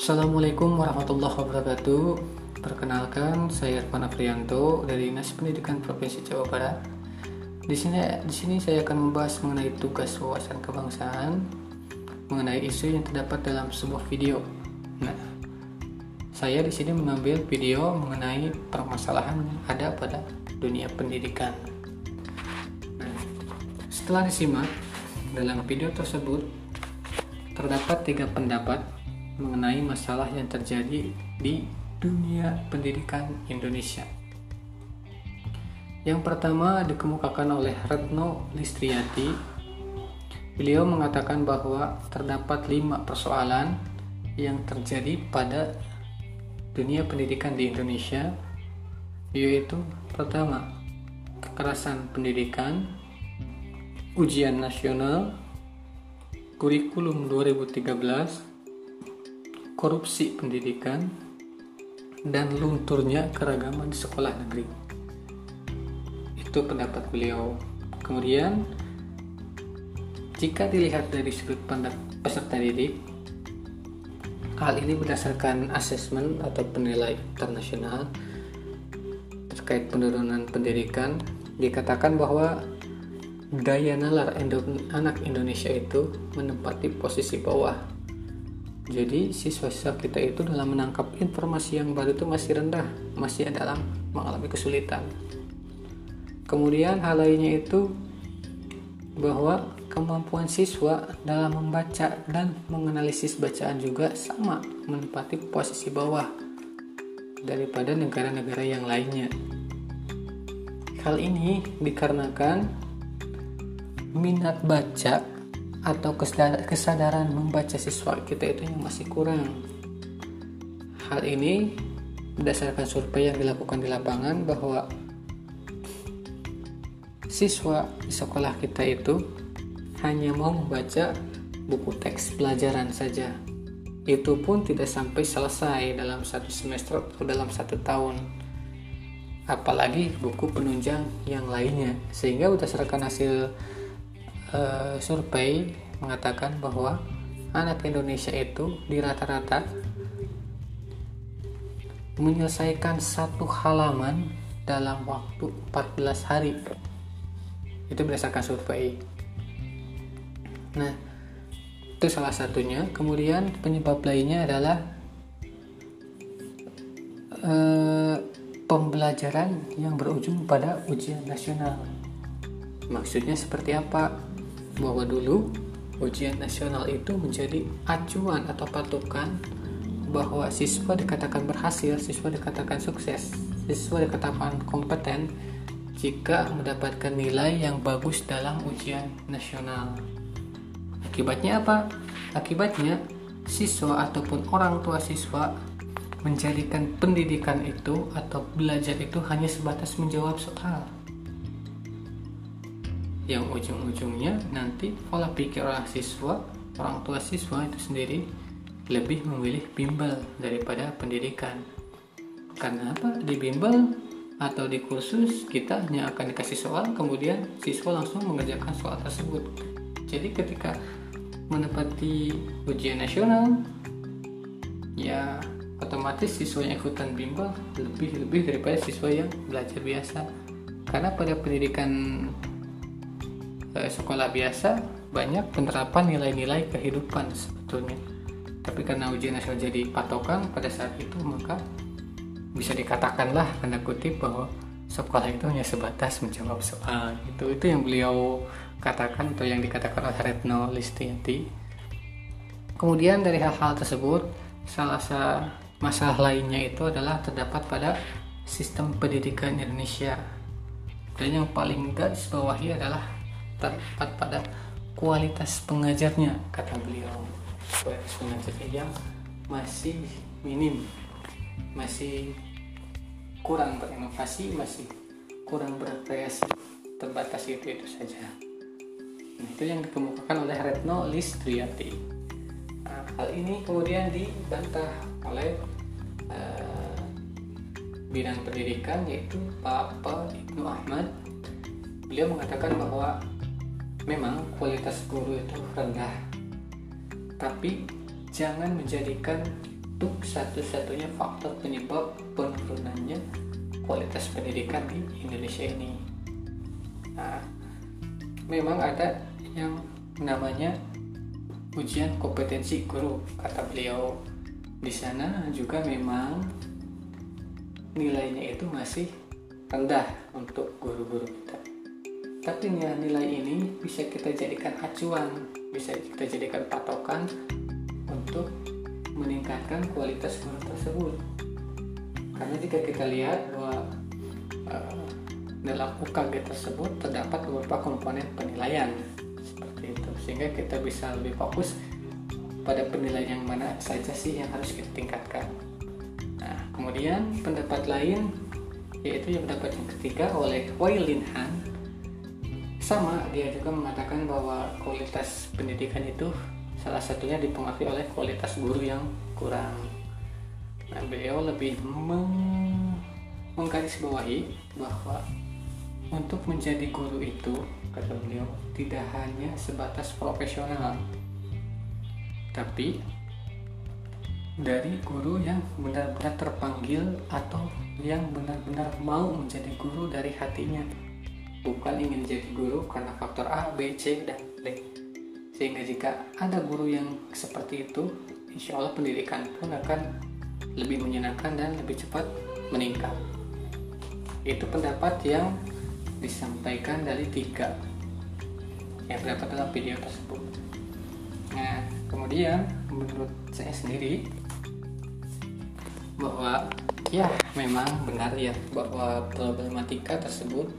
Assalamualaikum warahmatullahi wabarakatuh. Perkenalkan, saya Irfan Afrianto dari Dinas Pendidikan Provinsi Jawa Barat. Di sini saya akan membahas mengenai tugas wawasan kebangsaan, mengenai isu yang terdapat dalam sebuah video. Nah, saya di sini mengambil video mengenai permasalahan yang ada pada dunia pendidikan. Nah, setelah disimak, dalam video tersebut terdapat 3 pendapat mengenai masalah yang terjadi di dunia pendidikan Indonesia. Yang pertama dikemukakan oleh Retno Listyarti. Beliau mengatakan bahwa terdapat 5 persoalan yang terjadi pada dunia pendidikan di Indonesia, yaitu pertama, kekerasan pendidikan, ujian nasional, kurikulum 2013, korupsi pendidikan, dan lunturnya keragaman di sekolah negeri. Itu pendapat beliau. Kemudian, jika dilihat dari sudut pandang peserta didik, hal ini berdasarkan asesmen atau penilaian internasional terkait penurunan pendidikan, dikatakan bahwa daya nalar anak Indonesia itu menempati posisi bawah. Jadi siswa-siswa kita itu dalam menangkap informasi yang baru itu masih rendah, masih dalam mengalami kesulitan. Kemudian hal lainnya itu bahwa kemampuan siswa dalam membaca dan menganalisis bacaan juga sama menempati posisi bawah daripada negara-negara yang lainnya. Hal ini dikarenakan minat baca atau kesadaran membaca siswa kita itu yang masih kurang. Hal ini berdasarkan survei yang dilakukan di lapangan bahwa siswa di sekolah kita itu hanya mau membaca buku teks pelajaran saja. Itu pun tidak sampai selesai dalam 1 semester atau dalam 1 tahun. Apalagi buku penunjang yang lainnya. Sehingga berdasarkan hasil survei mengatakan bahwa anak Indonesia itu di rata-rata menyelesaikan 1 halaman dalam waktu 14 hari. Itu berdasarkan survei. Nah, itu salah satunya. Kemudian penyebab lainnya adalah pembelajaran yang berujung pada ujian nasional. Maksudnya seperti apa? Bahwa dulu ujian nasional itu menjadi acuan atau patokan bahwa siswa dikatakan berhasil, siswa dikatakan sukses, siswa dikatakan kompeten jika mendapatkan nilai yang bagus dalam ujian nasional. Akibatnya apa? Akibatnya siswa ataupun orang tua siswa menjadikan pendidikan itu atau belajar itu hanya sebatas menjawab soal, yang ujung-ujungnya nanti pola pikir orang siswa, orang tua siswa itu sendiri lebih memilih bimbel daripada pendidikan. Karena apa? Di bimbel atau di kursus kita hanya akan dikasih soal, kemudian siswa langsung mengerjakan soal tersebut. Jadi ketika menepati ujian nasional, ya otomatis siswa yang ikutan bimbel lebih daripada siswa yang belajar biasa. Karena pada pendidikan sekolah biasa banyak penerapan nilai-nilai kehidupan sebetulnya, tapi karena ujian nasional jadi patokan pada saat itu, maka bisa dikatakanlah tanda kutip bahwa sekolah itu hanya sebatas menjawab soal. Itu yang beliau katakan atau yang dikatakan oleh Retno Listyarti. Kemudian dari hal-hal tersebut, salah satu masalah lainnya itu adalah terdapat pada sistem pendidikan Indonesia, dan yang paling garis bawahi adalah terdapat pada kualitas pengajarnya. Kata beliau, kualitas pengajarnya yang masih minim, masih kurang berinovasi, masih kurang berkreasi, terbatas itu saja. Nah, itu yang dikemukakan oleh Retno Listyarti. Hal ini kemudian dibantah oleh bidang pendidikan, yaitu Bapak Nu Ahmad. Beliau mengatakan bahwa memang kualitas guru itu rendah, tapi jangan menjadikan untuk satu-satunya faktor penyebab penurunannya kualitas pendidikan di Indonesia ini. Nah, memang ada yang namanya ujian kompetensi guru, kata beliau. Di sana juga memang nilainya itu masih rendah untuk guru-guru kita. Tapi nilai ini bisa kita jadikan acuan, bisa kita jadikan patokan untuk meningkatkan kualitas guru tersebut. Karena jika kita lihat bahwa dalam UKG tersebut terdapat beberapa komponen penilaian seperti itu, sehingga kita bisa lebih fokus pada penilaian yang mana saja sih yang harus kita tingkatkan. Nah, kemudian pendapat lain yaitu yang pendapat yang ketiga oleh Wei Linhan. Sama, dia juga mengatakan bahwa kualitas pendidikan itu salah satunya dipengaruhi oleh kualitas guru yang kurang. Nah, beliau lebih menggarisbawahi bahwa untuk menjadi guru itu, kata beliau, tidak hanya sebatas profesional, tapi dari guru yang benar-benar terpanggil atau yang benar-benar mau menjadi guru dari hatinya. Bukan ingin jadi guru karena faktor A, B, C, dan D. Sehingga jika ada guru yang seperti itu, insya Allah pendidikan pun akan lebih menyenangkan dan lebih cepat meningkat. Itu pendapat yang disampaikan dari tiga yang terdapat dalam video tersebut. Nah, kemudian menurut saya sendiri bahwa ya memang benar ya bahwa problematika tersebut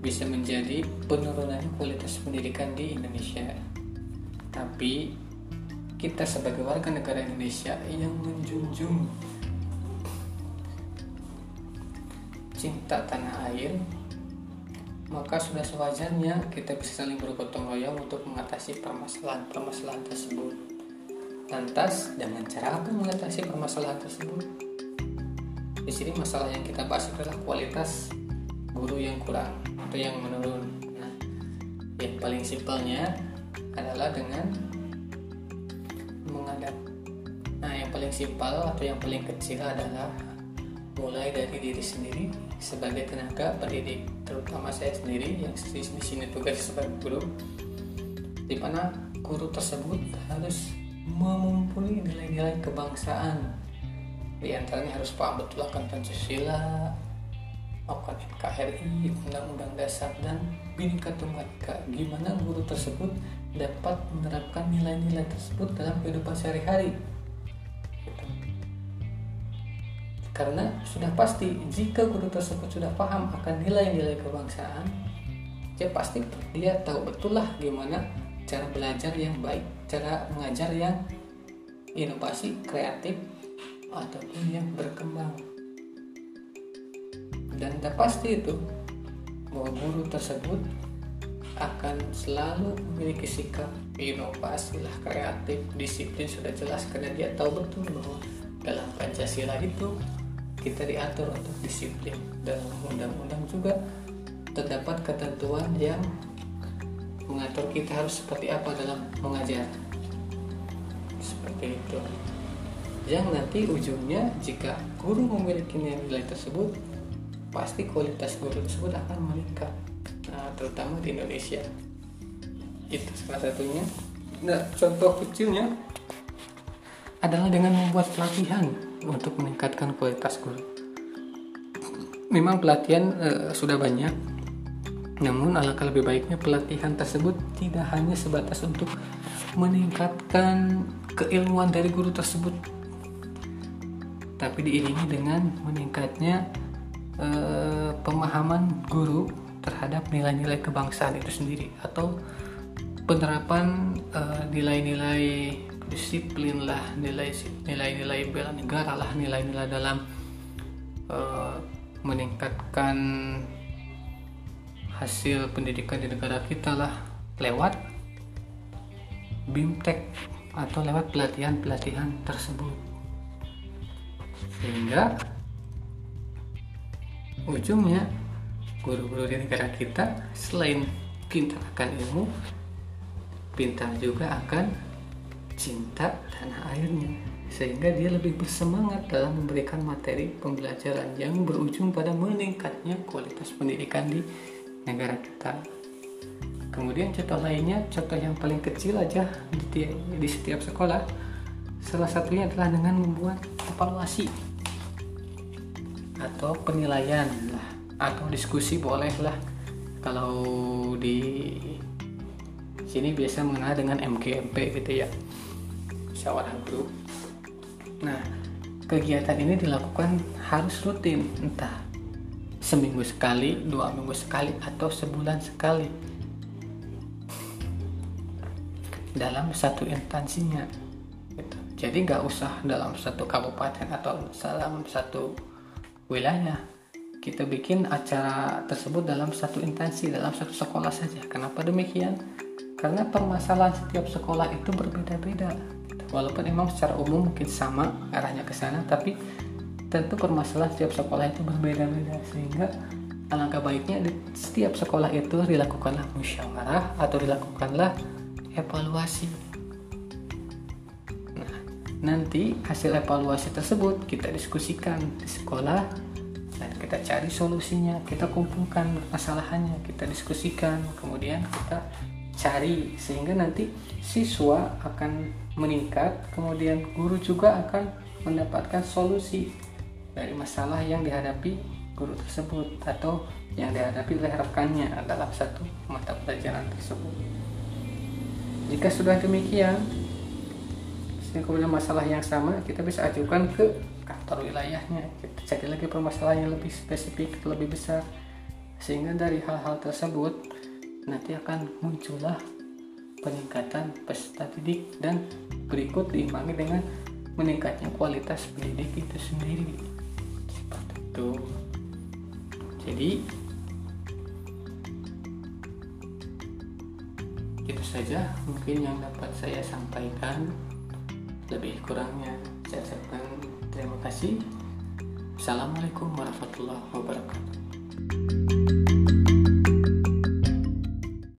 bisa menjadi penurunan kualitas pendidikan di Indonesia. Tapi kita sebagai warga negara Indonesia yang menjunjung cinta tanah air, maka sudah sewajarnya kita bisa saling bergotong royong untuk mengatasi permasalahan-permasalahan tersebut. Lantas dengan cara apa mengatasi permasalahan tersebut? Di sini masalah yang kita bahas adalah kualitas guru yang kurang, yang menurun. Nah, yang paling simpelnya adalah dengan mengadap. Nah, yang paling simpel atau yang paling kecil adalah mulai dari diri sendiri sebagai tenaga pendidik, terutama saya sendiri yang di sini tugas sebagai guru, di mana guru tersebut harus memumpuni nilai-nilai kebangsaan. Di antaranya harus paham betul akan Pancasila, akan NKRI, Undang-Undang Dasar, dan Bhinneka Tunggal Ika. Gimana guru tersebut dapat menerapkan nilai-nilai tersebut dalam kehidupan sehari-hari? Gitu. Karena sudah pasti jika guru tersebut sudah paham akan nilai-nilai kebangsaan, dia pasti dia tahu betul lah gimana cara belajar yang baik, cara mengajar yang inovasi, kreatif, ataupun yang berkembang. Dan tak pasti itu bahwa guru tersebut akan selalu memiliki sikap inovasi lah, kreatif, disiplin sudah jelas karena dia tahu betul bahwa dalam Pancasila itu kita diatur untuk disiplin. Dalam undang-undang juga terdapat ketentuan yang mengatur kita harus seperti apa dalam mengajar. Seperti itu. Yang nanti ujungnya jika guru memiliki nilai tersebut, pasti kualitas guru tersebut akan meningkat, terutama di Indonesia. Itu salah satunya. Nah, contoh kecilnya adalah dengan membuat pelatihan untuk meningkatkan kualitas guru. Memang pelatihan sudah banyak, namun alangkah lebih baiknya pelatihan tersebut tidak hanya sebatas untuk meningkatkan keilmuan dari guru tersebut, tapi diiringi dengan meningkatnya pemahaman guru terhadap nilai-nilai kebangsaan itu sendiri, atau penerapan nilai-nilai disiplin lah, nilai-nilai bela negara lah, nilai-nilai dalam meningkatkan hasil pendidikan di negara kita lah, lewat BIMTEK atau lewat pelatihan-pelatihan tersebut, sehingga ujungnya guru-guru di negara kita selain pintar akan ilmu, pintar juga akan cinta tanah airnya. sehingga dia lebih bersemangat dalam memberikan materi pembelajaran yang berujung pada meningkatnya kualitas pendidikan di negara kita. Kemudian contoh lainnya, contoh yang paling kecil aja di setiap sekolah, salah satunya adalah dengan membuat evaluasi atau penilaian lah, atau diskusi boleh lah. Kalau di sini biasa mengenal dengan MGMP gitu ya, musyawarah grup. Nah, kegiatan ini dilakukan harus rutin, entah seminggu sekali, 2 minggu sekali, atau sebulan sekali dalam satu instansinya gitu. Jadi nggak usah dalam satu kabupaten atau dalam satu wilayah, kita bikin acara tersebut dalam satu instansi, dalam satu sekolah saja. Kenapa demikian? Karena permasalahan setiap sekolah itu berbeda-beda. Walaupun memang secara umum mungkin sama arahnya ke sana, tapi tentu permasalahan setiap sekolah itu berbeda-beda, sehingga alangkah baiknya di setiap sekolah itu dilakukanlah musyawarah atau dilakukanlah evaluasi. Nah, nanti hasil evaluasi tersebut kita diskusikan di sekolah dan kita cari solusinya, kita kumpulkan masalahannya, kita diskusikan, kemudian kita cari, sehingga nanti siswa akan meningkat, kemudian guru juga akan mendapatkan solusi dari masalah yang dihadapi guru tersebut atau yang dihadapi oleh rekannya dalam satu mata pelajaran tersebut. Jika sudah demikian, kemudian masalah yang sama kita bisa ajukan ke kantor wilayahnya, kita cari lagi permasalahan yang lebih spesifik, lebih besar, sehingga dari hal-hal tersebut nanti akan muncullah peningkatan peserta didik, dan berikut diimbangi dengan meningkatnya kualitas pendidik itu sendiri, seperti itu. Jadi itu saja mungkin yang dapat saya sampaikan, lebih kurangnya saya ucapkan terima kasih. Assalamualaikum warahmatullahi wabarakatuh.